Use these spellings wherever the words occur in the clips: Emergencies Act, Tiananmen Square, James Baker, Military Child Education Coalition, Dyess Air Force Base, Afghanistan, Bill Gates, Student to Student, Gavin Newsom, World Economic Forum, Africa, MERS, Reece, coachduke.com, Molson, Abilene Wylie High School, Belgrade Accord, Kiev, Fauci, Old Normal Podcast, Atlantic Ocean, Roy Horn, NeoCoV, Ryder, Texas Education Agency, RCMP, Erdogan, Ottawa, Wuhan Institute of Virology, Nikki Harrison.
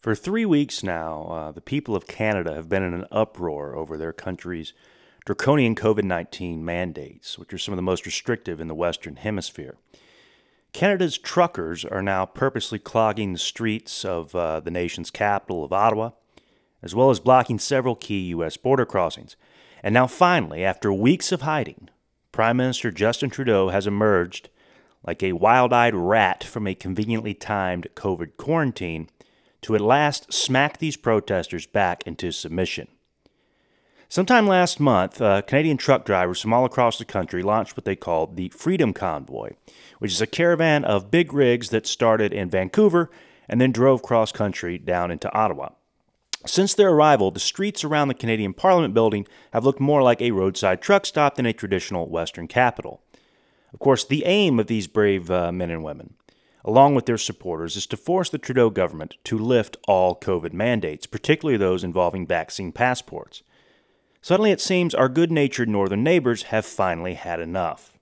For 3 weeks now, the people of Canada have been in an uproar over their country's draconian COVID-19 mandates, which are some of the most restrictive in the Western Hemisphere. Canada's truckers are now purposely clogging the streets of the nation's capital of Ottawa, as well as blocking several key U.S. border crossings. And now finally, after weeks of hiding, Prime Minister Justin Trudeau has emerged like a wild-eyed rat from a conveniently timed COVID quarantine to at last smack these protesters back into submission. Sometime last month, Canadian truck drivers from all across the country launched what they called the Freedom Convoy, which is a caravan of big rigs that started in Vancouver and then drove cross-country down into Ottawa. Since their arrival, the streets around the Canadian Parliament building have looked more like a roadside truck stop than a traditional Western capital. Of course, the aim of these brave men and women, along with their supporters, is to force the Trudeau government to lift all COVID mandates, particularly those involving vaccine passports. Suddenly, it seems our good-natured northern neighbors have finally had enough.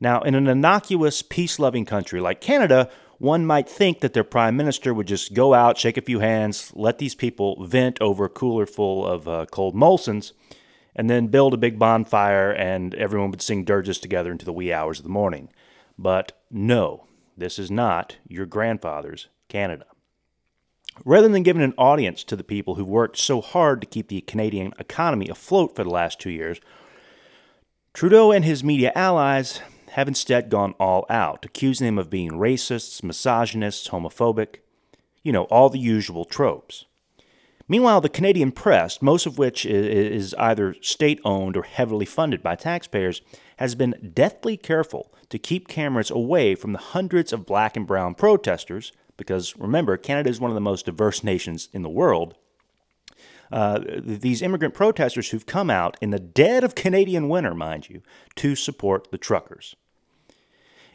Now, in an innocuous, peace-loving country like Canada, one might think that their prime minister would just go out, shake a few hands, let these people vent over a cooler full of cold Molsons, and then build a big bonfire, and everyone would sing dirges together into the wee hours of the morning. But no. This is not your grandfather's Canada. Rather than giving an audience to the people who worked so hard to keep the Canadian economy afloat for the last 2 years, Trudeau and his media allies have instead gone all out, accusing him of being racist, misogynist, homophobic, you know, all the usual tropes. Meanwhile, the Canadian press, most of which is either state-owned or heavily funded by taxpayers, has been deathly careful to keep cameras away from the hundreds of black and brown protesters, because remember, Canada is one of the most diverse nations in the world. These immigrant protesters who've come out in the dead of Canadian winter, mind you, to support the truckers.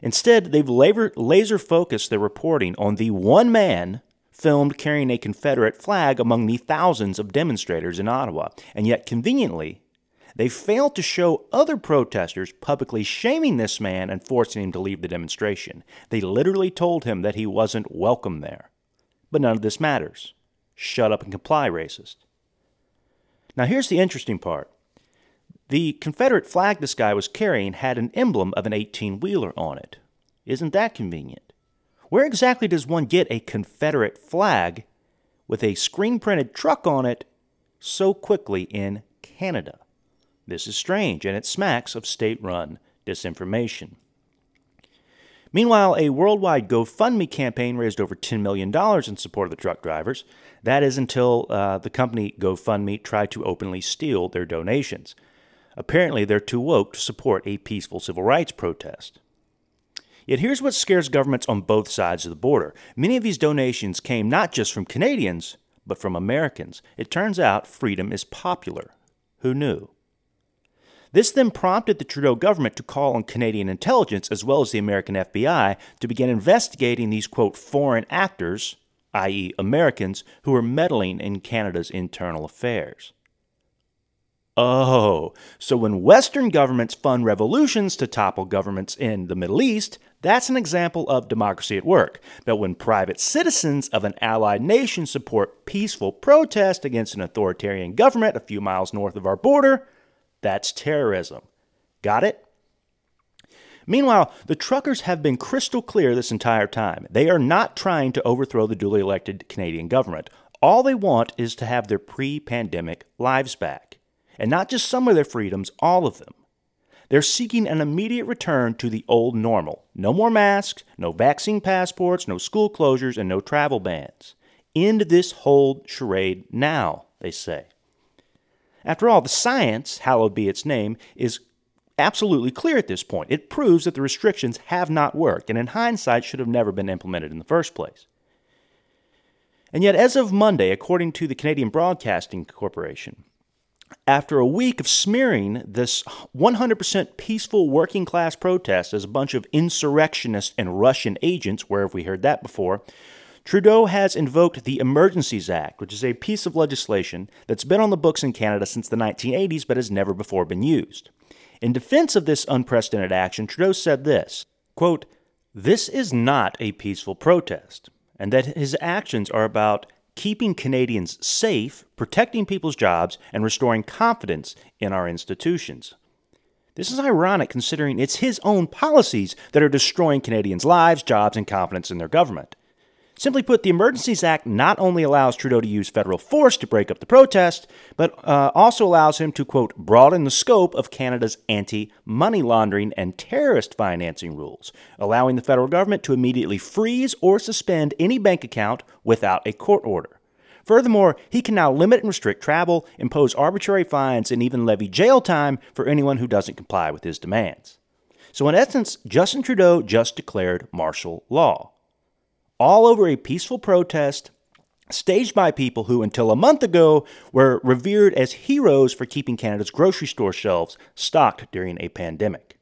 Instead, they've laser-focused their reporting on the one man filmed carrying a Confederate flag among the thousands of demonstrators in Ottawa. And yet, conveniently, they failed to show other protesters publicly shaming this man and forcing him to leave the demonstration. They literally told him that he wasn't welcome there. But none of this matters. Shut up and comply, racist. Now, here's the interesting part. The Confederate flag this guy was carrying had an emblem of an 18-wheeler on it. Isn't that convenient? Where exactly does one get a Confederate flag with a screen-printed truck on it so quickly in Canada? This is strange, and it smacks of state-run disinformation. Meanwhile, a worldwide GoFundMe campaign raised over $10 million in support of the truck drivers. That is until the company GoFundMe tried to openly steal their donations. Apparently, they're too woke to support a peaceful civil rights protest. Yet here's what scares governments on both sides of the border. Many of these donations came not just from Canadians, but from Americans. It turns out freedom is popular. Who knew? This then prompted the Trudeau government to call on Canadian intelligence as well as the American FBI to begin investigating these, quote, foreign actors, i.e. Americans, who were meddling in Canada's internal affairs. Oh, so when Western governments fund revolutions to topple governments in the Middle East, that's an example of democracy at work. But when private citizens of an allied nation support peaceful protest against an authoritarian government a few miles north of our border, that's terrorism. Got it? Meanwhile, the truckers have been crystal clear this entire time. They are not trying to overthrow the duly elected Canadian government. All they want is to have their pre-pandemic lives back. And not just some of their freedoms, all of them. They're seeking an immediate return to the old normal. No more masks, no vaccine passports, no school closures, and no travel bans. End this whole charade now, they say. After all, the science, hallowed be its name, is absolutely clear at this point. It proves that the restrictions have not worked, and in hindsight should have never been implemented in the first place. And yet, as of Monday, according to the Canadian Broadcasting Corporation, after a week of smearing this 100% peaceful working-class protest as a bunch of insurrectionists and Russian agents, where have we heard that before, Trudeau has invoked the Emergencies Act, which is a piece of legislation that's been on the books in Canada since the 1980s but has never before been used. In defense of this unprecedented action, Trudeau said this, quote, "This is not a peaceful protest, and that his actions are about keeping Canadians safe, protecting people's jobs, and restoring confidence in our institutions. This is ironic considering it's his own policies that are destroying Canadians' lives, jobs, and confidence in their government. Simply put, the Emergencies Act not only allows Trudeau to use federal force to break up the protest, but also allows him to, quote, broaden the scope of Canada's anti-money laundering and terrorist financing rules, allowing the federal government to immediately freeze or suspend any bank account without a court order. Furthermore, he can now limit and restrict travel, impose arbitrary fines, and even levy jail time for anyone who doesn't comply with his demands. So in essence, Justin Trudeau just declared martial law, all over a peaceful protest staged by people who, until a month ago, were revered as heroes for keeping Canada's grocery store shelves stocked during a pandemic.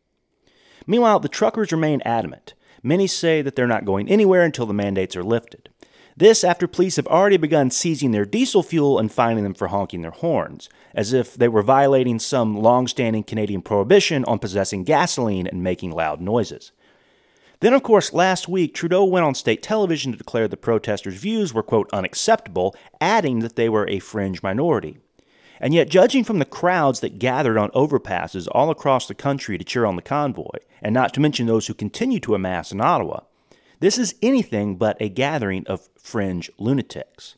Meanwhile, the truckers remain adamant. Many say that they're not going anywhere until the mandates are lifted. This after police have already begun seizing their diesel fuel and fining them for honking their horns, as if they were violating some long-standing Canadian prohibition on possessing gasoline and making loud noises. Then, of course, last week, Trudeau went on state television to declare the protesters' views were, quote, unacceptable, adding that they were a fringe minority. And yet, judging from the crowds that gathered on overpasses all across the country to cheer on the convoy, and not to mention those who continue to amass in Ottawa, this is anything but a gathering of fringe lunatics.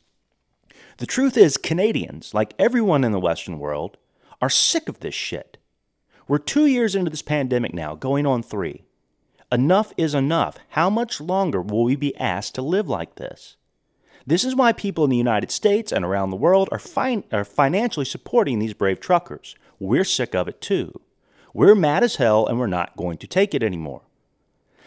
The truth is, Canadians, like everyone in the Western world, are sick of this shit. We're 2 years into this pandemic now, going on 3. Enough is enough. How much longer will we be asked to live like this? This is why people in the United States and around the world are financially supporting these brave truckers. We're sick of it too. We're mad as hell and we're not going to take it anymore.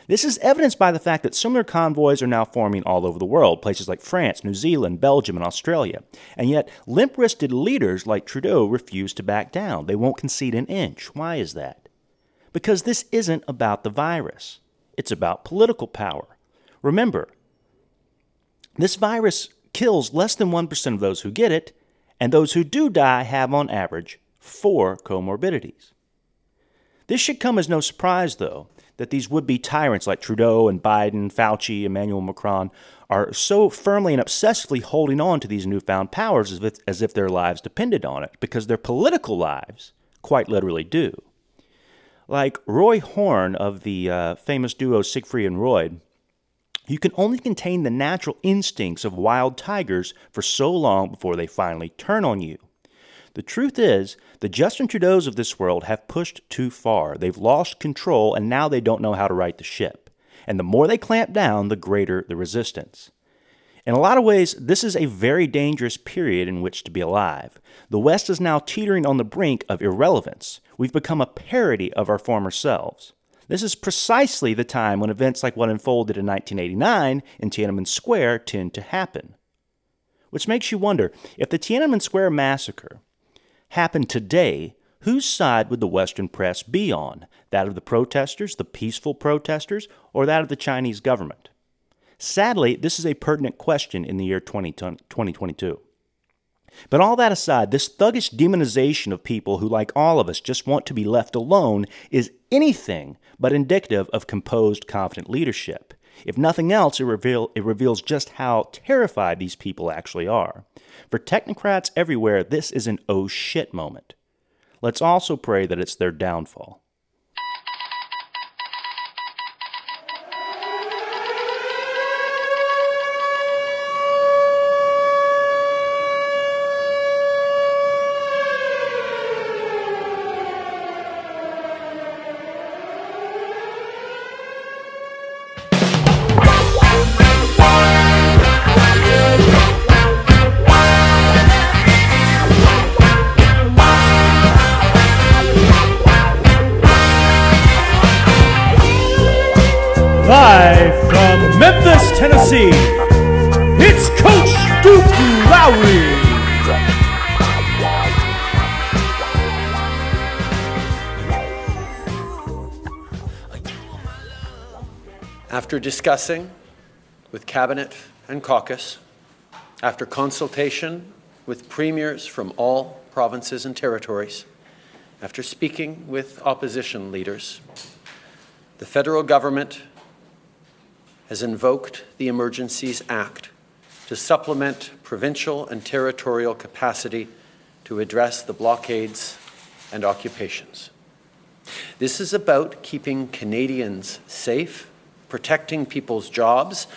This is evidenced by the fact that similar convoys are now forming all over the world, places like France, New Zealand, Belgium, and Australia. And yet, limp-wristed leaders like Trudeau refuse to back down. They won't concede an inch. Why is that? Because this isn't about the virus. It's about political power. Remember, this virus kills less than 1% of those who get it, and those who do die have, on average, 4 comorbidities. This should come as no surprise, though, that these would-be tyrants like Trudeau and Biden, Fauci, Emmanuel Macron are so firmly and obsessively holding on to these newfound powers as if their lives depended on it, because their political lives quite literally do. Like Roy Horn of the famous duo Siegfried and Roy, you can only contain the natural instincts of wild tigers for so long before they finally turn on you. The truth is, the Justin Trudeaus of this world have pushed too far. They've lost control, and now they don't know how to right the ship. And the more they clamp down, the greater the resistance. In a lot of ways, this is a very dangerous period in which to be alive. The West is now teetering on the brink of irrelevance. We've become a parody of our former selves. This is precisely the time when events like what unfolded in 1989 in Tiananmen Square tend to happen. Which makes you wonder, if the Tiananmen Square massacre happened today, whose side would the Western press be on? That of the protesters, the peaceful protesters, or that of the Chinese government? Sadly, this is a pertinent question in the year 2022. But all that aside, this thuggish demonization of people who, like all of us, just want to be left alone is anything but indicative of composed, confident leadership. If nothing else, it reveals just how terrified these people actually are. For technocrats everywhere, this is an oh shit moment. Let's also pray that it's their downfall. It's Coach Duke Lowry. After discussing with cabinet and caucus, after consultation with premiers from all provinces and territories, after speaking with opposition leaders, the federal government has invoked the Emergencies Act to supplement provincial and territorial capacity to address the blockades and occupations. This is about keeping Canadians safe, protecting people's jobs,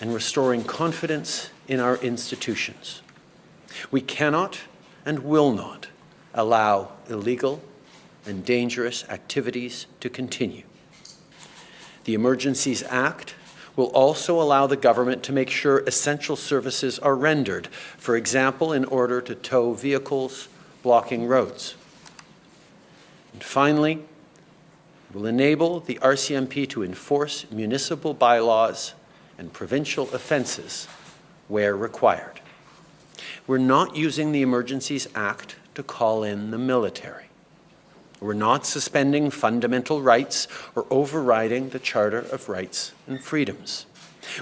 and restoring confidence in our institutions. We cannot and will not allow illegal and dangerous activities to continue. The Emergencies Act will also allow the government to make sure essential services are rendered, for example, in order to tow vehicles blocking roads. And finally, it will enable the RCMP to enforce municipal bylaws and provincial offences where required. We're not using the Emergencies Act to call in the military. We're not suspending fundamental rights or overriding the Charter of Rights and Freedoms.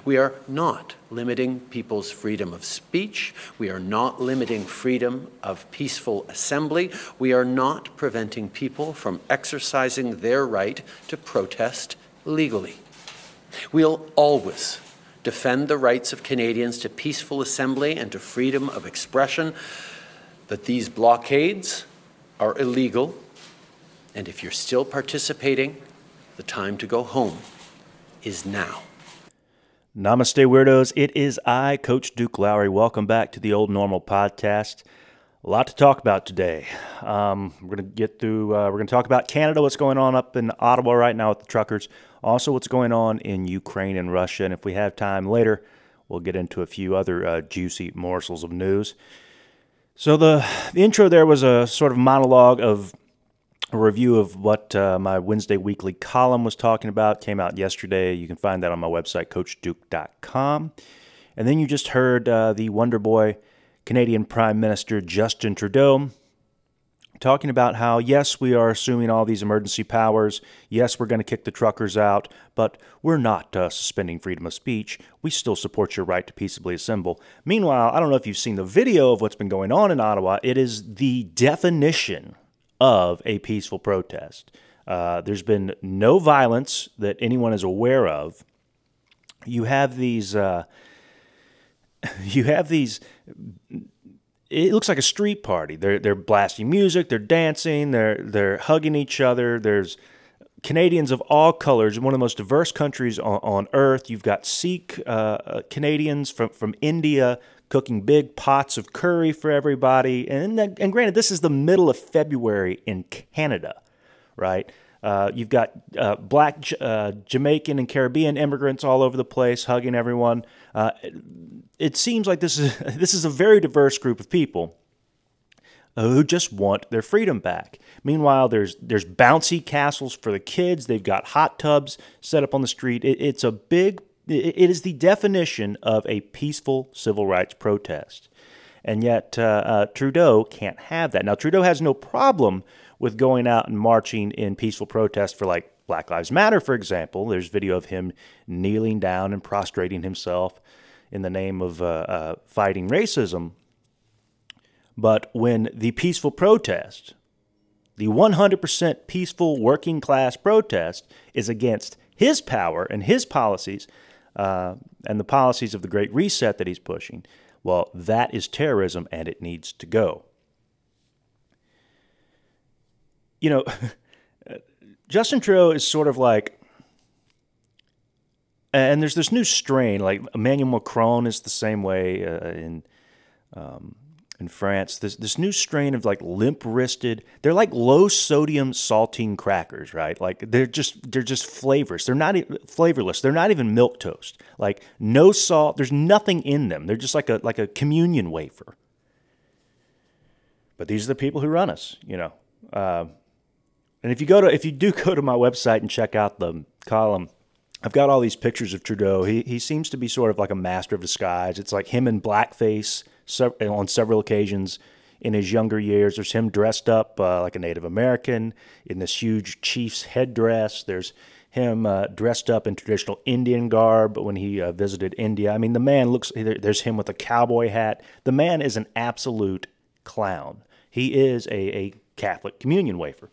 We are not limiting people's freedom of speech. We are not limiting freedom of peaceful assembly. We are not preventing people from exercising their right to protest legally. We'll always defend the rights of Canadians to peaceful assembly and to freedom of expression, but these blockades are illegal. And if you're still participating, the time to go home is now. Namaste, Weirdos. It is I, Coach Duke Lowry. Welcome back to the Old Normal Podcast. A lot to talk about today. We're going to talk about Canada, what's going on up in Ottawa right now with the truckers. Also, what's going on in Ukraine and Russia. And if we have time later, we'll get into a few other juicy morsels of news. So the intro there was a sort of monologue of a review of what my Wednesday weekly column was talking about. Came out yesterday. You can find that on my website, coachduke.com. And then you just heard the Wonder Boy, Canadian Prime Minister Justin Trudeau, talking about how, yes, we are assuming all these emergency powers. Yes, we're going to kick the truckers out, but we're not suspending freedom of speech. We still support your right to peaceably assemble. Meanwhile, I don't know if you've seen the video of what's been going on in Ottawa. It is the definition of a peaceful protest. There's been no violence that anyone is aware of. You have these, it looks like a street party. They're blasting music, they're dancing, they're hugging each other. There's Canadians of all colors, one of the most diverse countries on earth. You've got Sikh Canadians from India cooking big pots of curry for everybody. And granted, this is the middle of February in Canada, right? You've got black Jamaican and Caribbean immigrants all over the place hugging everyone. It seems like this is a very diverse group of people who just want their freedom back. Meanwhile, there's bouncy castles for the kids. They've got hot tubs set up on the street. It's a big It is the definition of a peaceful civil rights protest. And yet Trudeau can't have that. Now, Trudeau has no problem with going out and marching in peaceful protest for, like, Black Lives Matter, for example. There's video of him kneeling down and prostrating himself in the name of fighting racism. But when the peaceful protest, the 100% peaceful working class protest, is against his power and his policies, and the policies of the Great Reset that he's pushing, well, that is terrorism, and it needs to go. You know, Justin Trudeau is sort of like, and there's this new strain, like Emmanuel Macron is the same way in France. This new strain of, like, limp-wristed, they're like low-sodium saltine crackers, right? Like they're just flavors. They're not flavorless. They're not even milk toast. Like no salt. There's nothing in them. They're just like a communion wafer. But these are the people who run us, you know. And if you do go to my website and check out the column, I've got all these pictures of Trudeau. He seems to be sort of like a master of disguise. It's like him in blackface. So, on several occasions in his younger years, there's him dressed up like a Native American in this huge chief's headdress. There's him dressed up in traditional Indian garb when he visited India. I mean, the man looks, there's him with a cowboy hat. The man is an absolute clown. He is a Catholic communion wafer.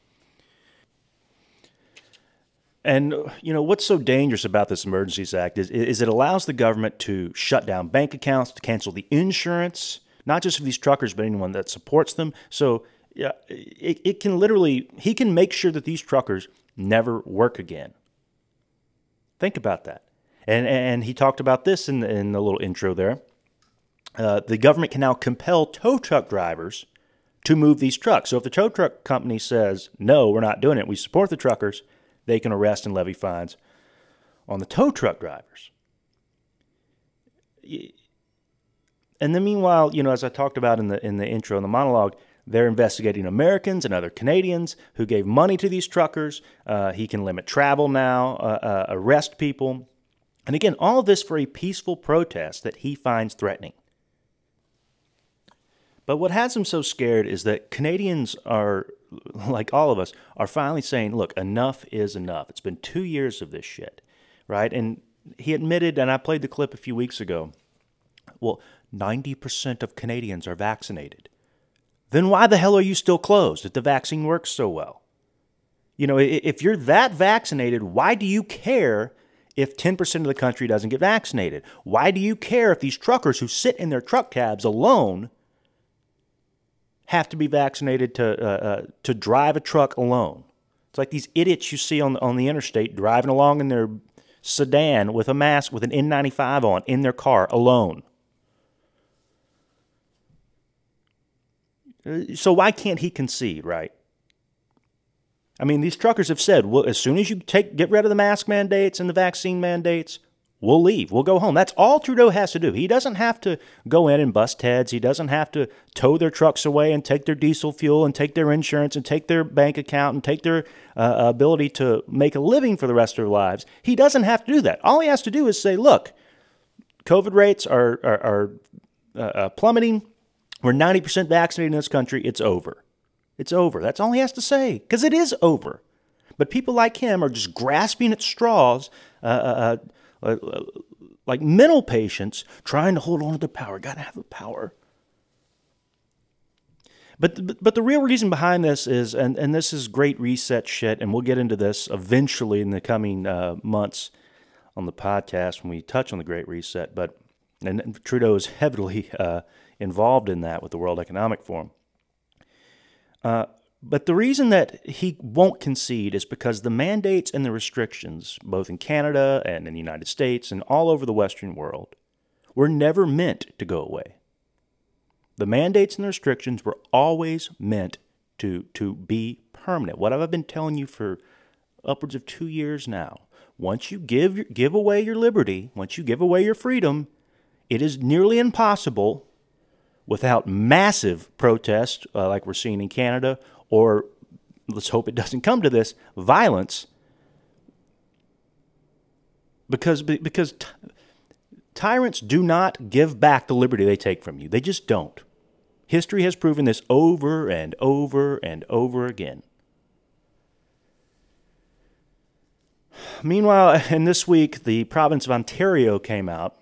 And, you know, what's so dangerous about this Emergencies Act is it allows the government to shut down bank accounts, to cancel the insurance, not just for these truckers, but anyone that supports them. So yeah, it can literally, he can make sure that these truckers never work again. Think about that. And he talked about this in the little intro there. The government can now compel tow truck drivers to move these trucks. So if the tow truck company says, no, we're not doing it, we support the truckers, they can arrest and levy fines on the tow truck drivers. And then meanwhile, you know, as I talked about in the intro, in the monologue, they're investigating Americans and other Canadians who gave money to these truckers. He can limit travel now, arrest people. And again, all of this for a peaceful protest that he finds threatening. But what has him so scared is that Canadians are, like all of us, are finally saying, look, enough is enough. It's been 2 years of this shit, right? And he admitted, and I played the clip a few weeks ago, well, 90% of Canadians are vaccinated. Then why the hell are you still closed if the vaccine works so well? You know, if you're that vaccinated, why do you care if 10% of the country doesn't get vaccinated? Why do you care if these truckers who sit in their truck cabs alone have to be vaccinated to drive a truck alone? It's like these idiots you see on the interstate driving along in their sedan with a mask, with an N95 on, in their car alone. So why can't he concede, right? I mean, these truckers have said, well, as soon as you get rid of the mask mandates and the vaccine mandates, we'll leave. We'll go home. That's all Trudeau has to do. He doesn't have to go in and bust heads. He doesn't have to tow their trucks away and take their diesel fuel and take their insurance and take their bank account and take their ability to make a living for the rest of their lives. He doesn't have to do that. All he has to do is say, look, COVID rates are plummeting. We're 90% vaccinated in this country. It's over. It's over. That's all he has to say, because it is over. But people like him are just grasping at straws, like mental patients trying to hold on to the power. Got to have the power. But the real reason behind this is, and this is great reset shit, and we'll get into this eventually in the coming months on the podcast when we touch on the great reset. But and Trudeau is heavily involved in that with the World Economic Forum. But the reason that he won't concede is because the mandates and the restrictions, both in Canada and in the United States and all over the Western world, were never meant to go away. The mandates and the restrictions were always meant to be permanent. What I've been telling you for upwards of 2 years now, once you give away your liberty, once you give away your freedom, it is nearly impossible without massive protest, like we're seeing in Canada, or let's hope it doesn't come to this, violence, because tyrants do not give back the liberty they take from you. They just don't. History has proven this over and over and over again. Meanwhile, and this week, the province of Ontario came out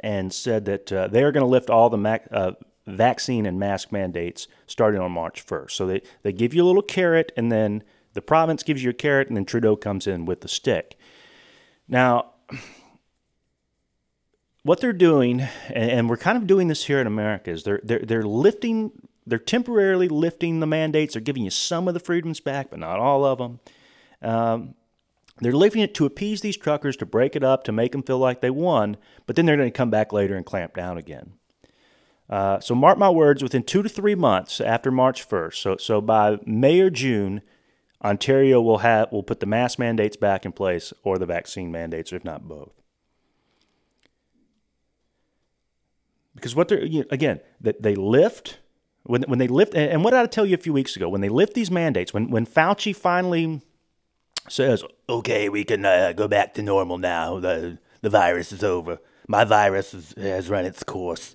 and said that they are going to lift all the vaccine and mask mandates starting on March 1st. So they give you a little carrot, and then the province gives you a carrot, and then Trudeau comes in with the stick. Now, what they're doing, and we're kind of doing this here in America, is they're temporarily lifting the mandates. They're giving you some of the freedoms back, but not all of them. They're leaving it to appease these truckers, to break it up, to make them feel like they won, but then they're going to come back later and clamp down again. So mark my words, within 2 to 3 months after March 1st, so by May or June, Ontario will put the mask mandates back in place, or the vaccine mandates, if not both. Because what they're, again, they lift, when they lift, and what did I tell you a few weeks ago? When they lift these mandates, when Fauci finally says, okay, we can go back to normal now. The virus is over. My virus has run its course.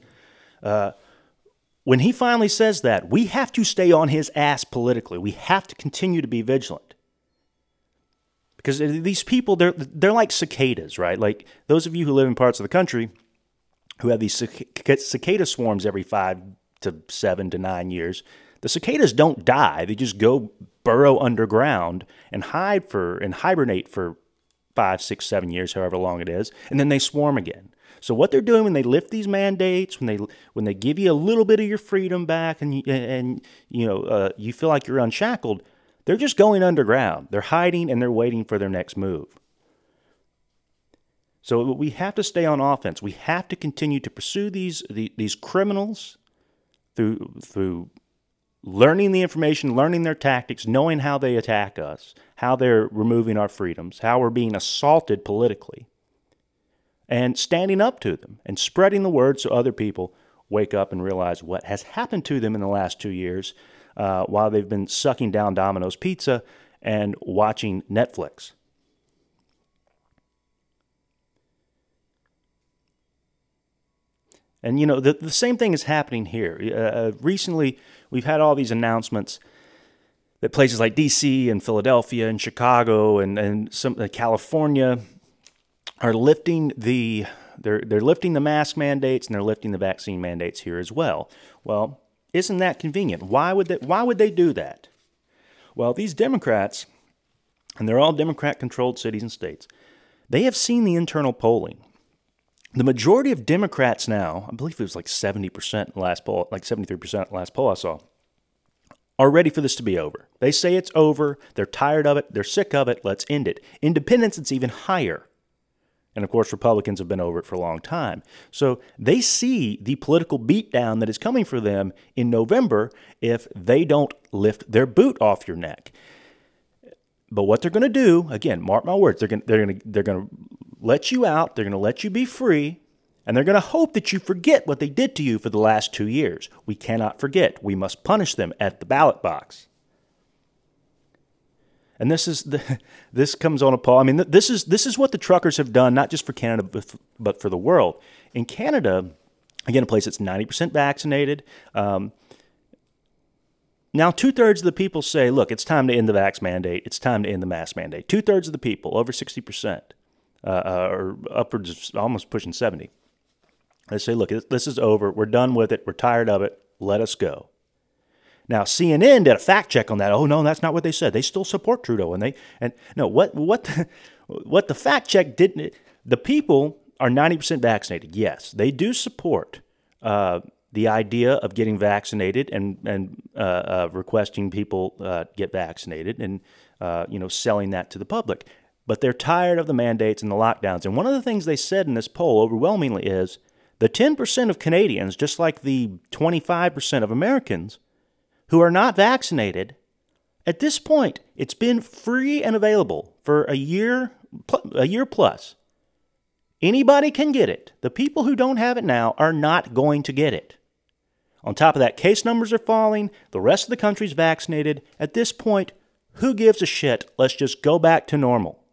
When he finally says that, we have to stay on his ass politically. We have to continue to be vigilant. Because these people, they're like cicadas, right? Like those of you who live in parts of the country who have these cicada swarms every 5 to 7 to 9 years, The cicadas don't die. They just go burrow underground and hibernate for 5, 6, 7 years, however long it is, and then they swarm again. So what they're doing when they lift these mandates, when they give you a little bit of your freedom back, and you feel like you're unshackled, they're just going underground. They're hiding and they're waiting for their next move. So we have to stay on offense. We have to continue to pursue these criminals through learning the information, learning their tactics, knowing how they attack us, how they're removing our freedoms, how we're being assaulted politically, and standing up to them and spreading the word so other people wake up and realize what has happened to them in the last 2 years while they've been sucking down Domino's Pizza and watching Netflix. And, the same thing is happening here. Recently, we've had all these announcements that places like D.C. and Philadelphia and Chicago and California are lifting they're lifting the mask mandates and they're lifting the vaccine mandates here as well. Well, isn't that convenient? Why would they do that? Well, these Democrats, and they're all Democrat-controlled cities and states, they have seen the internal polling. The majority of Democrats now, I believe it was like 70% last poll, like 73% last poll I saw, are ready for this to be over. They say it's over. They're tired of it. They're sick of it. Let's end it. Independents, it's even higher. And of course, Republicans have been over it for a long time. So they see the political beatdown that is coming for them in November if they don't lift their boot off your neck. But what they're going to do, again, mark my words, they're going to let you out, they're going to let you be free, and they're going to hope that you forget what they did to you for the last 2 years. We cannot forget. We must punish them at the ballot box. And this comes on a pause. I mean, this is what the truckers have done, not just for Canada, but for the world. In Canada, again, a place that's 90% vaccinated, now, 2/3 of the people say, look, it's time to end the vax mandate. It's time to end the mask mandate. 2/3 of the people, over 60%, or upwards of almost pushing 70, they say, look, this is over. We're done with it. We're tired of it. Let us go. Now, CNN did a fact check on that. Oh, no, that's not what they said. They still support Trudeau. What the fact check didn't, the people are 90% vaccinated. Yes, they do support the idea of getting vaccinated and requesting people get vaccinated and selling that to the public. But they're tired of the mandates and the lockdowns. And one of the things they said in this poll overwhelmingly is the 10% of Canadians, just like the 25% of Americans who are not vaccinated, at this point, it's been free and available for a year plus. Anybody can get it. The people who don't have it now are not going to get it. On top of that, case numbers are falling. The rest of the country's vaccinated. At this point, who gives a shit? Let's just go back to normal.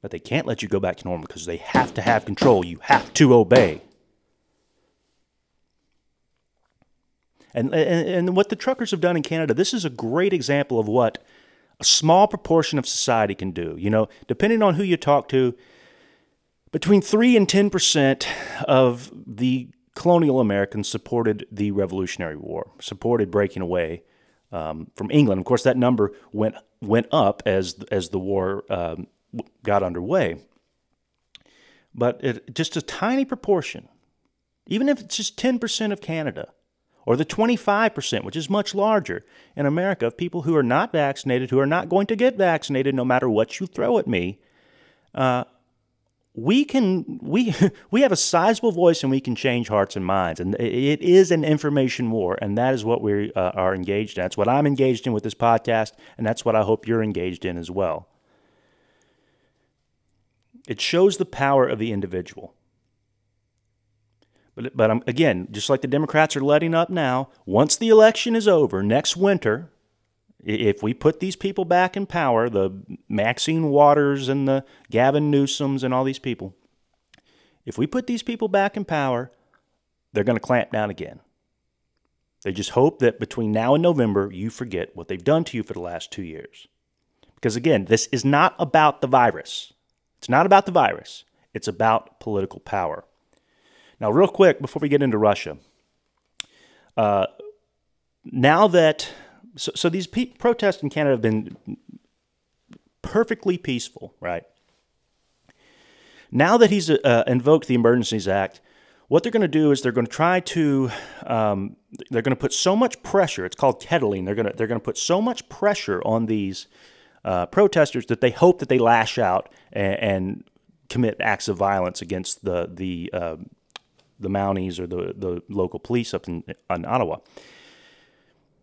But they can't let you go back to normal because they have to have control. You have to obey. And what the truckers have done in Canada, this is a great example of what a small proportion of society can do. Depending on who you talk to, between 3 and 10% of the colonial Americans supported the Revolutionary War, supported breaking away from England. Of course, that number went up as the war got underway. But just a tiny proportion, even if it's just 10% of Canada, or the 25%, which is much larger in America, of people who are not vaccinated, who are not going to get vaccinated no matter what you throw at me, we have a sizable voice and we can change hearts and minds. And it is an information war, and that is what we are engaged in. That's what I'm engaged in with this podcast, and that's what I hope you're engaged in as well. It shows the power of the individual. But again, just like the Democrats are letting up now, once the election is over next winter, if we put these people back in power, the Maxine Waters and the Gavin Newsoms and all these people, if we put these people back in power, they're going to clamp down again. They just hope that between now and November, you forget what they've done to you for the last 2 years. Because again, this is not about the virus. It's not about the virus. It's about political power. Now, real quick, before we get into Russia, now that so these protests in Canada have been perfectly peaceful, right? Now that he's invoked the Emergencies Act, what they're going to do is they're going to try to they're going to put so much pressure. It's called kettling. They're going to put so much pressure on these protesters that they hope that they lash out and commit acts of violence against the Mounties or the local police up in Ottawa.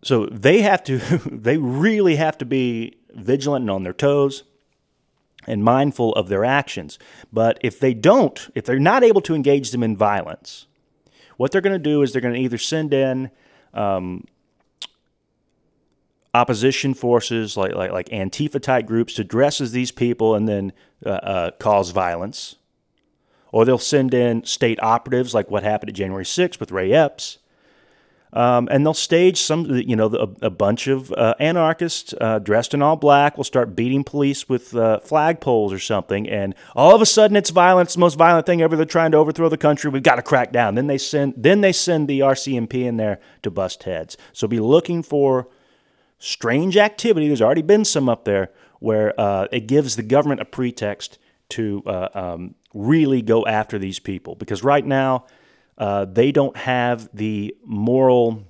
So they have to they really have to be vigilant and on their toes and mindful of their actions. But if they don't, if they're not able to engage them in violence, what they're going to do is they're going to either send in opposition forces like Antifa-type groups to dress as these people and then cause violence, or they'll send in state operatives like what happened at January 6th with Ray Epps, and they'll stage a bunch of anarchists dressed in all black will start beating police with flagpoles or something, and all of a sudden it's violence, the most violent thing ever. They're trying to overthrow the country. We've got to crack down. Then they send the RCMP in there to bust heads. So be looking for strange activity. There's already been some up there where it gives the government a pretext to really go after these people, because right now, they don't have the moral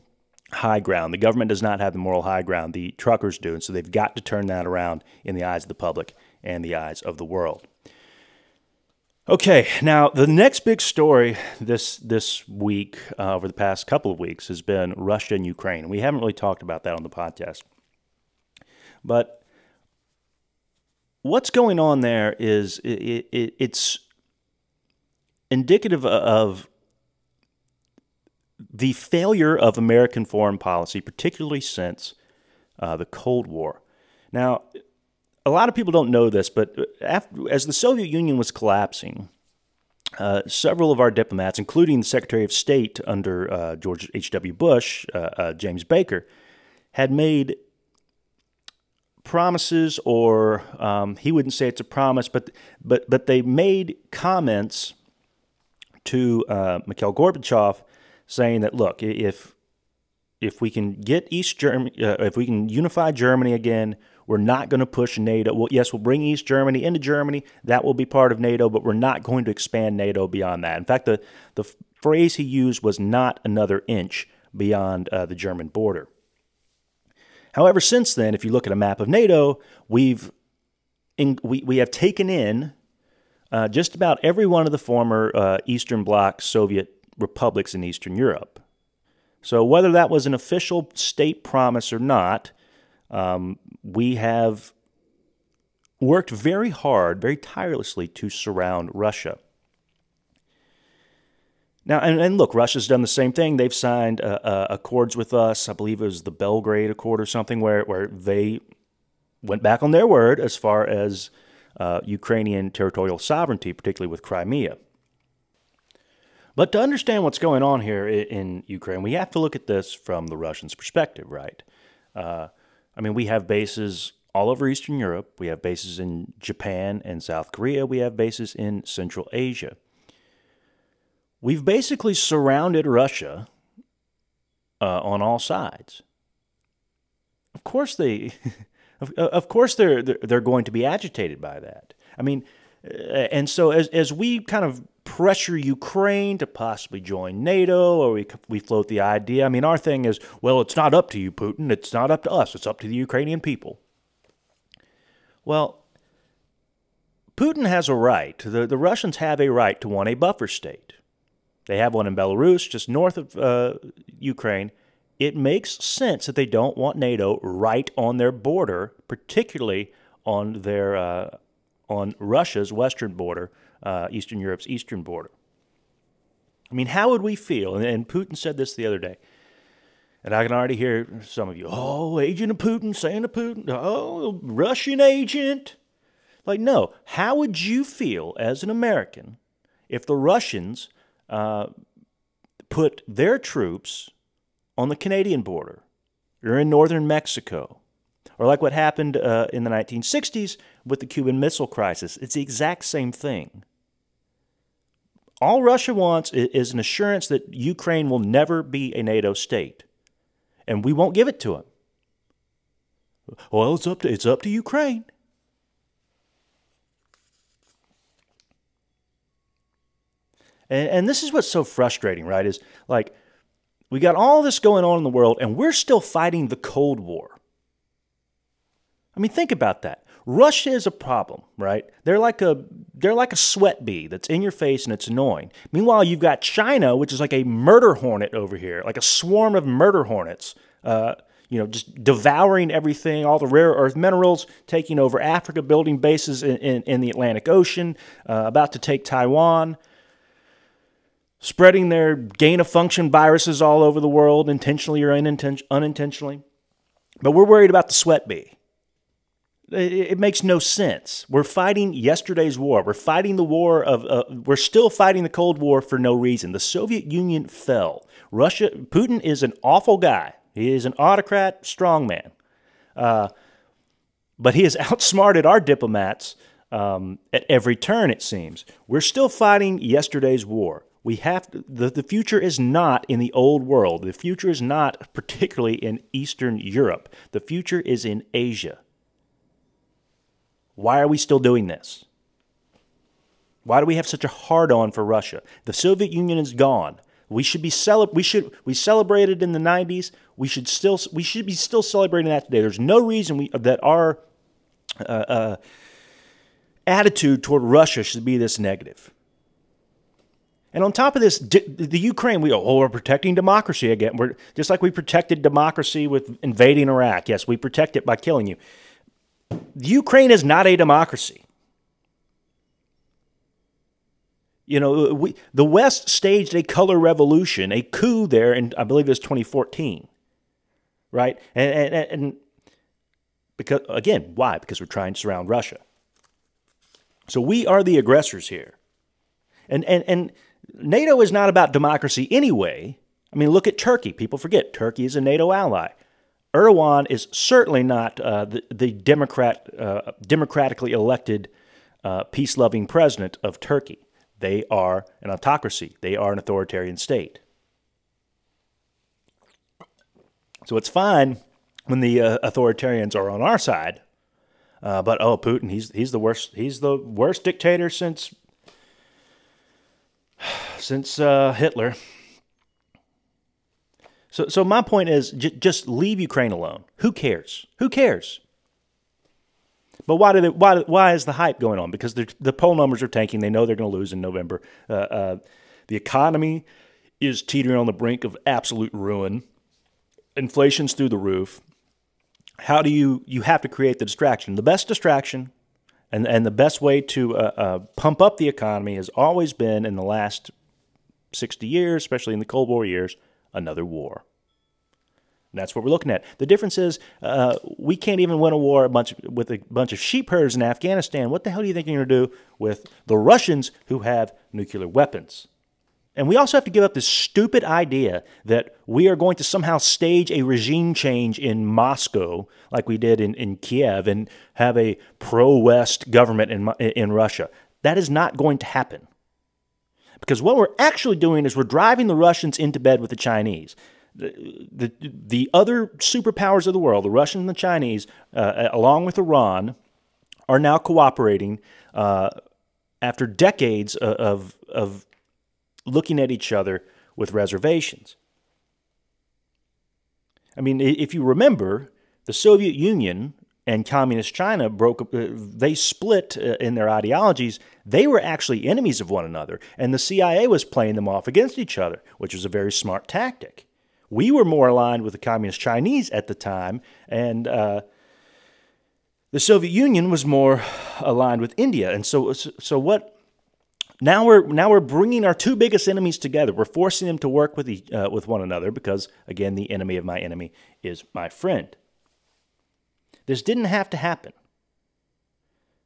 high ground. The government does not have the moral high ground. The truckers do, and so they've got to turn that around in the eyes of the public and the eyes of the world. Okay, now the next big story this week, over the past couple of weeks, has been Russia and Ukraine. We haven't really talked about that on the podcast. But what's going on there is it's indicative of the failure of American foreign policy, particularly since the Cold War. Now, a lot of people don't know this, but as the Soviet Union was collapsing, several of our diplomats, including the Secretary of State under George H.W. Bush, James Baker, had made promises, or he wouldn't say it's a promise, but they made comments to Mikhail Gorbachev, saying that, look, if we can get East Germany, if we can unify Germany again, we're not going to push NATO. Well, yes, we'll bring East Germany into Germany. That will be part of NATO, but we're not going to expand NATO beyond that. In fact, the phrase he used was not another inch beyond the German border. However, since then, if you look at a map of NATO, we have taken in just about every one of the former Eastern Bloc Soviet republics in Eastern Europe. So whether that was an official state promise or not, we have worked very hard, very tirelessly to surround Russia. Now, and look, Russia's done the same thing. They've signed accords with us. I believe it was the Belgrade Accord or something, where they went back on their word as far as Ukrainian territorial sovereignty, particularly with Crimea. But to understand what's going on here in Ukraine, we have to look at this from the Russians' perspective, right? I mean, we have bases all over Eastern Europe. We have bases in Japan and South Korea. We have bases in Central Asia. We've basically surrounded Russia on all sides. Of course, they're going to be agitated by that. I mean, and so as we kind of pressure Ukraine to possibly join NATO, or we float the idea. I mean, our thing is, well, it's not up to you, Putin. It's not up to us. It's up to the Ukrainian people. Well, Putin has a right. The Russians have a right to want a buffer state. They have one in Belarus, just north of Ukraine. It makes sense that they don't want NATO right on their border, particularly on their on Russia's western border, Eastern Europe's eastern border. I mean, how would we feel? And Putin said this the other day, and I can already hear some of you, oh, agent of Putin, saying to Putin, oh, Russian agent. Like, no, how would you feel as an American if the Russians put their troops on the Canadian border or in northern Mexico? Or like what happened in the 1960s with the Cuban Missile Crisis. It's the exact same thing. All Russia wants is an assurance that Ukraine will never be a NATO state. and we won't give it to them. Well, it's up to Ukraine. And this is what's so frustrating, right? Is like we got all this going on in the world, and we're still fighting the Cold War. I mean, think about that. Russia is a problem, right? They're like a sweat bee that's in your face and it's annoying. Meanwhile, you've got China, which is like a murder hornet over here, like a swarm of murder hornets, just devouring everything, all the rare earth minerals, taking over Africa, building bases in the Atlantic Ocean, about to take Taiwan, spreading their gain-of-function viruses all over the world, intentionally or unintentionally. But we're worried about the sweat bee. It makes no sense. We're fighting yesterday's war. We're fighting the war of. We're still fighting the Cold War for no reason. The Soviet Union fell. Russia. Putin is an awful guy. He is an autocrat, strongman. But he has outsmarted our diplomats at every turn. It seems we're still fighting yesterday's war. We have to, the future is not in the old world. The future is not particularly in Eastern Europe. The future is in Asia. Why are we still doing this? Why do we have such a hard-on for Russia? The Soviet Union is gone. We should be we celebrated in the 90s. We should be still celebrating that today. There's no reason that our attitude toward Russia should be this negative. And on top of this, the Ukraine, we're protecting democracy again. We're just like we protected democracy with invading Iraq. Yes, we protect it by killing you. Ukraine is not a democracy. You know, the West staged a color revolution, a coup there in, I believe it was 2014, right? And because again, why? Because we're trying to surround Russia. So we are the aggressors here. And NATO is not about democracy anyway. I mean, look at Turkey. People forget Turkey is a NATO ally. Erdogan is certainly not the democratically elected peace-loving president of Turkey. They are an autocracy. They are an authoritarian state. So it's fine when the authoritarians are on our side, but Putin, he's the worst. He's the worst dictator since Hitler. So my point is, just leave Ukraine alone. Who cares? Who cares? But why is the hype going on? Because the poll numbers are tanking. They know they're going to lose in November. The economy is teetering on the brink of absolute ruin. Inflation's through the roof. How do you have to create the distraction? The best distraction and the best way to pump up the economy has always been, in the last 60 years, especially in the Cold War years, another war. And that's what we're looking at. The difference is we can't even win a war with a bunch of sheep herders in Afghanistan. What the hell do you think you're going to do with the Russians who have nuclear weapons? And we also have to give up this stupid idea that we are going to somehow stage a regime change in Moscow like we did in Kiev and have a pro-West government in Russia. That is not going to happen. Because what we're actually doing is we're driving the Russians into bed with the Chinese. The other superpowers of the world, the Russians and the Chinese, along with Iran, are now cooperating after decades of looking at each other with reservations. I mean, if you remember, the Soviet Union and Communist China they split in their ideologies. They were actually enemies of one another, and the CIA was playing them off against each other, which was a very smart tactic. We were more aligned with the Communist Chinese at the time, and the Soviet Union was more aligned with India. And so what? Now we're bringing our two biggest enemies together. We're forcing them to work with one another because, again, the enemy of my enemy is my friend. This didn't have to happen.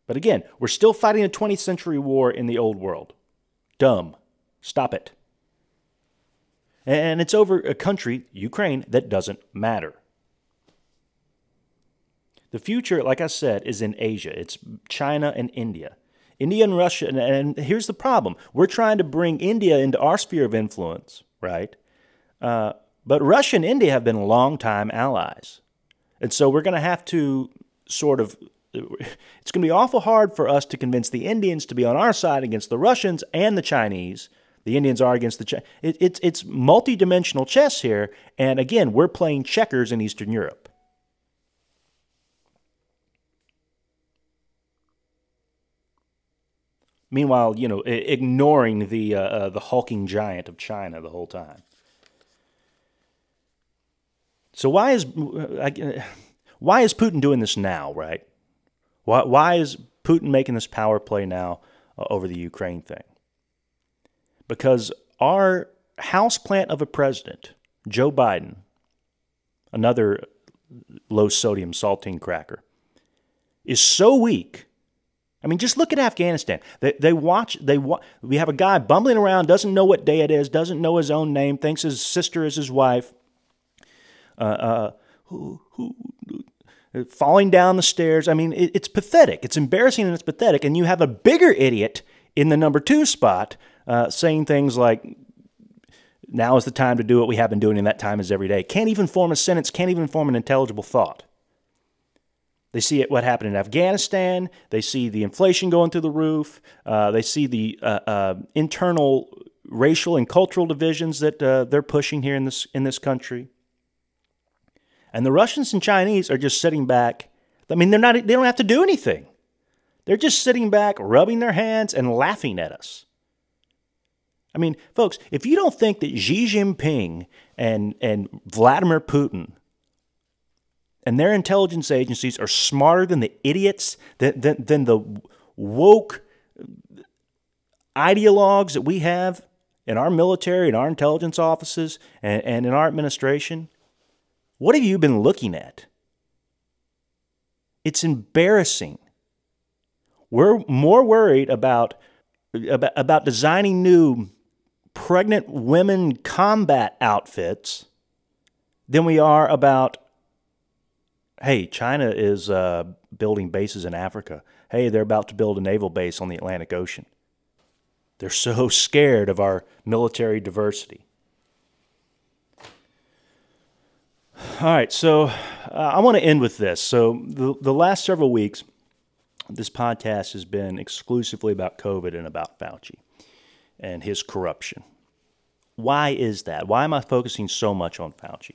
But again, we're still fighting a 20th century war in the old world. Dumb. Stop it. And it's over a country, Ukraine, that doesn't matter. The future, like I said, is in Asia. It's China and India. India and Russia, and here's the problem. We're trying to bring India into our sphere of influence, right? But Russia and India have been longtime allies. And so we're going to have to sort of, it's going to be awful hard for us to convince the Indians to be on our side against the Russians and the Chinese. The Indians are against the Chinese. It's multidimensional chess here. And again, we're playing checkers in Eastern Europe. Meanwhile, you know, ignoring the hulking giant of China the whole time. So why is Putin doing this now, right? Why is Putin making this power play now over the Ukraine thing? Because our houseplant of a president, Joe Biden, another low-sodium saltine cracker, is so weak. I mean, just look at Afghanistan. We have a guy bumbling around, doesn't know what day it is, doesn't know his own name, thinks his sister is his wife, falling down the stairs. I mean, it's pathetic. It's embarrassing and it's pathetic. And you have a bigger idiot in the number 2 spot saying things like, now is the time to do what we have been doing, and that time is every day. Can't even form a sentence, can't even form an intelligible thought. They see what happened in Afghanistan. They see the inflation going through the roof. They see the internal racial and cultural divisions that they're pushing here in this country. And the Russians and Chinese are just sitting back. I mean, they don't have to do anything. They're just sitting back, rubbing their hands and laughing at us. I mean, folks, if you don't think that Xi Jinping and Vladimir Putin and their intelligence agencies are smarter than the idiots, than the woke ideologues that we have in our military, in our intelligence offices, and in our administration, what have you been looking at? It's embarrassing. We're more worried about designing new pregnant women combat outfits than we are about, hey, China is building bases in Africa. Hey, they're about to build a naval base on the Atlantic Ocean. They're so scared of our military diversity. All right, so I want to end with this. So the last several weeks, this podcast has been exclusively about COVID and about Fauci and his corruption. Why is that? Why am I focusing so much on Fauci?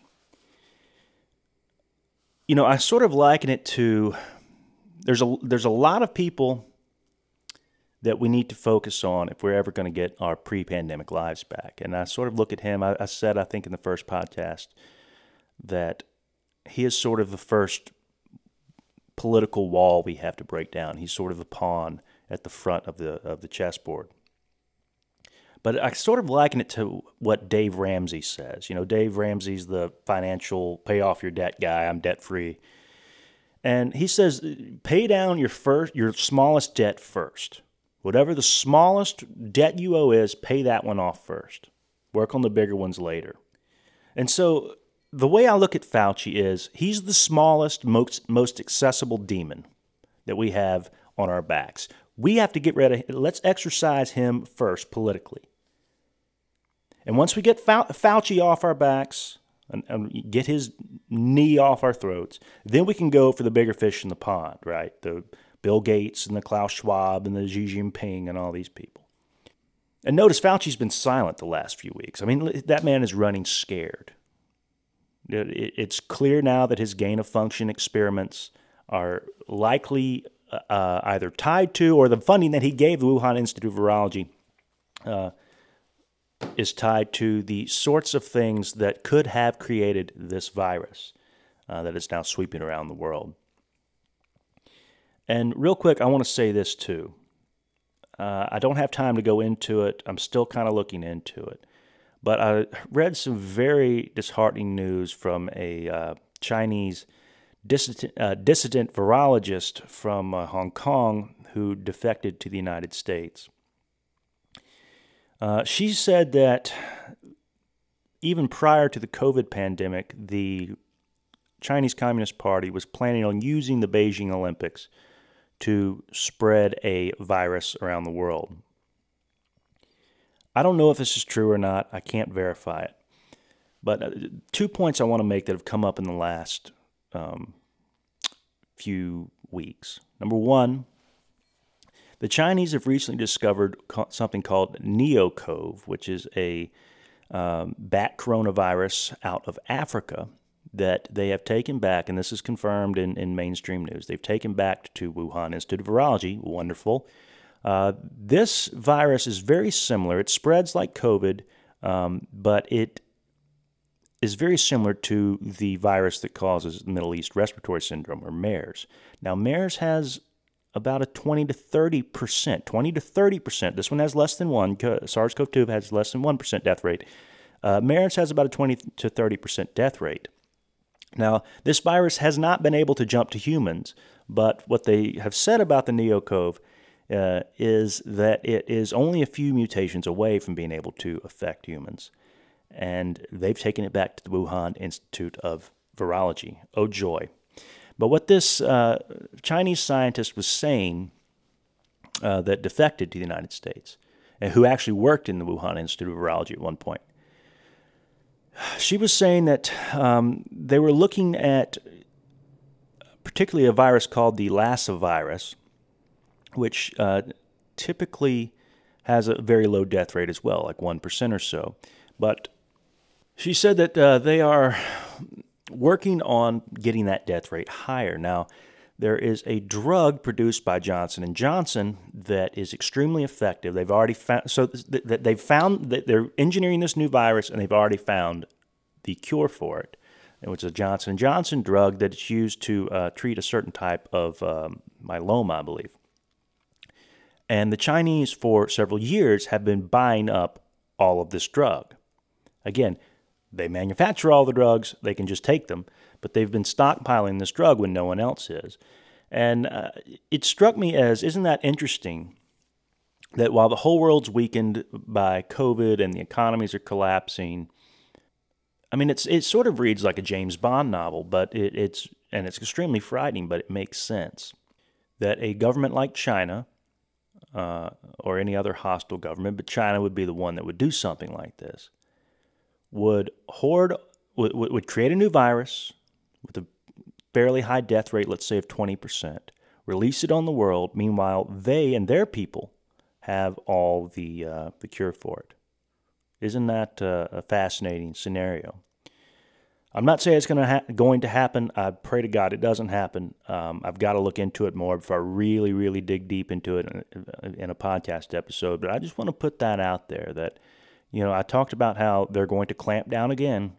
You know, I sort of liken it to, there's a lot of people that we need to focus on if we're ever going to get our pre-pandemic lives back. And I sort of look at him, I said, I think in the first podcast, that he is sort of the first political wall we have to break down. He's sort of the pawn at the front of the chessboard. But I sort of liken it to what Dave Ramsey says. You know, Dave Ramsey's the financial pay-off-your-debt guy, I'm debt-free. And he says, pay down your smallest debt first. Whatever the smallest debt you owe is, pay that one off first. Work on the bigger ones later. And so the way I look at Fauci is he's the smallest, most accessible demon that we have on our backs. We have to get rid of, let's exercise him first politically. And once we get Fauci off our backs and get his knee off our throats, then we can go for the bigger fish in the pond, right? The Bill Gates and the Klaus Schwab and the Xi Jinping and all these people. And notice Fauci's been silent the last few weeks. I mean, that man is running scared. It's clear now that his gain-of-function experiments are likely either tied to or the funding that he gave the Wuhan Institute of Virology is tied to the sorts of things that could have created this virus that is now sweeping around the world. And real quick, I want to say this too. I don't have time to go into it. I'm still kind of looking into it. But I read some very disheartening news from a Chinese dissident virologist from Hong Kong who defected to the United States. She said that even prior to the COVID pandemic, the Chinese Communist Party was planning on using the Beijing Olympics to spread a virus around the world. I don't know if this is true or not. I can't verify it. But 2 points I want to make that have come up in the last few weeks. Number one, the Chinese have recently discovered something called NeoCoV, which is a bat coronavirus out of Africa that they have taken back, and this is confirmed in mainstream news, they've taken back to Wuhan Institute of Virology. Wonderful. This virus is very similar. It spreads like COVID, but it is very similar to the virus that causes Middle East Respiratory Syndrome, or MERS. Now, MERS has about a 20 to 30%. This one has less than one. SARS-CoV-2 has less than 1% death rate. MERS has about a 20 to 30% death rate. Now, this virus has not been able to jump to humans, but what they have said about the NeoCoV is that it is only a few mutations away from being able to affect humans. And they've taken it back to the Wuhan Institute of Virology. Oh, joy. But what this Chinese scientist was saying that defected to the United States, and who actually worked in the Wuhan Institute of Virology at one point, she was saying that they were looking at particularly a virus called the Lassa virus, which typically has a very low death rate as well, like 1% or so. But she said that they are working on getting that death rate higher. Now, there is a drug produced by Johnson and Johnson that is extremely effective. They've already found, so that they've found that they're engineering this new virus, and they've already found the cure for it, which is a Johnson and Johnson drug that is used to treat a certain type of myeloma, I believe. And the Chinese, for several years, have been buying up all of this drug. Again, they manufacture all the drugs, they can just take them, but they've been stockpiling this drug when no one else is. And it struck me as, isn't that interesting that while the whole world's weakened by COVID and the economies are collapsing, I mean, it sort of reads like a James Bond novel, but it's extremely frightening, but it makes sense that a government like China, or any other hostile government, but China would be the one that would do something like this, would create a new virus with a fairly high death rate, let's say of 20%, release it on the world. Meanwhile, they and their people have all the cure for it. Isn't that a fascinating scenario? I'm not saying it's going to happen. I pray to God it doesn't happen. I've got to look into it more before I really, really dig deep into it in a podcast episode. But I just want to put that out there that, you know, I talked about how they're going to clamp down again.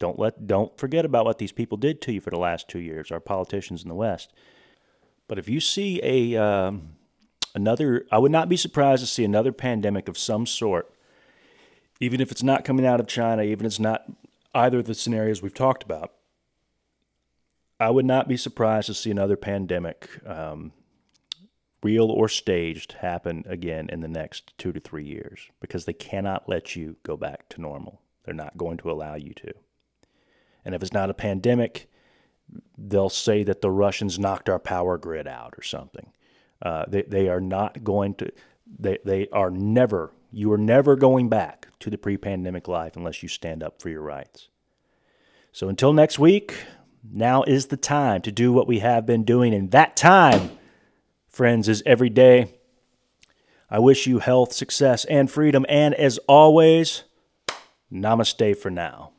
Don't forget about what these people did to you for the last 2 years, our politicians in the West. But if you see another, I would not be surprised to see another pandemic of some sort, even if it's not coming out of China, even if it's not either of the scenarios we've talked about. I would not be surprised to see another pandemic, real or staged, happen again in the next 2 to 3 years, because they cannot let you go back to normal. They're not going to allow you to. And if it's not a pandemic, they'll say that the Russians knocked our power grid out or something. They are not going to, they are never, you are never going back to the pre-pandemic life unless you stand up for your rights. So until next week, now is the time to do what we have been doing, and that time, friends, is every day. I wish you health, success, and freedom. And as always, namaste for now.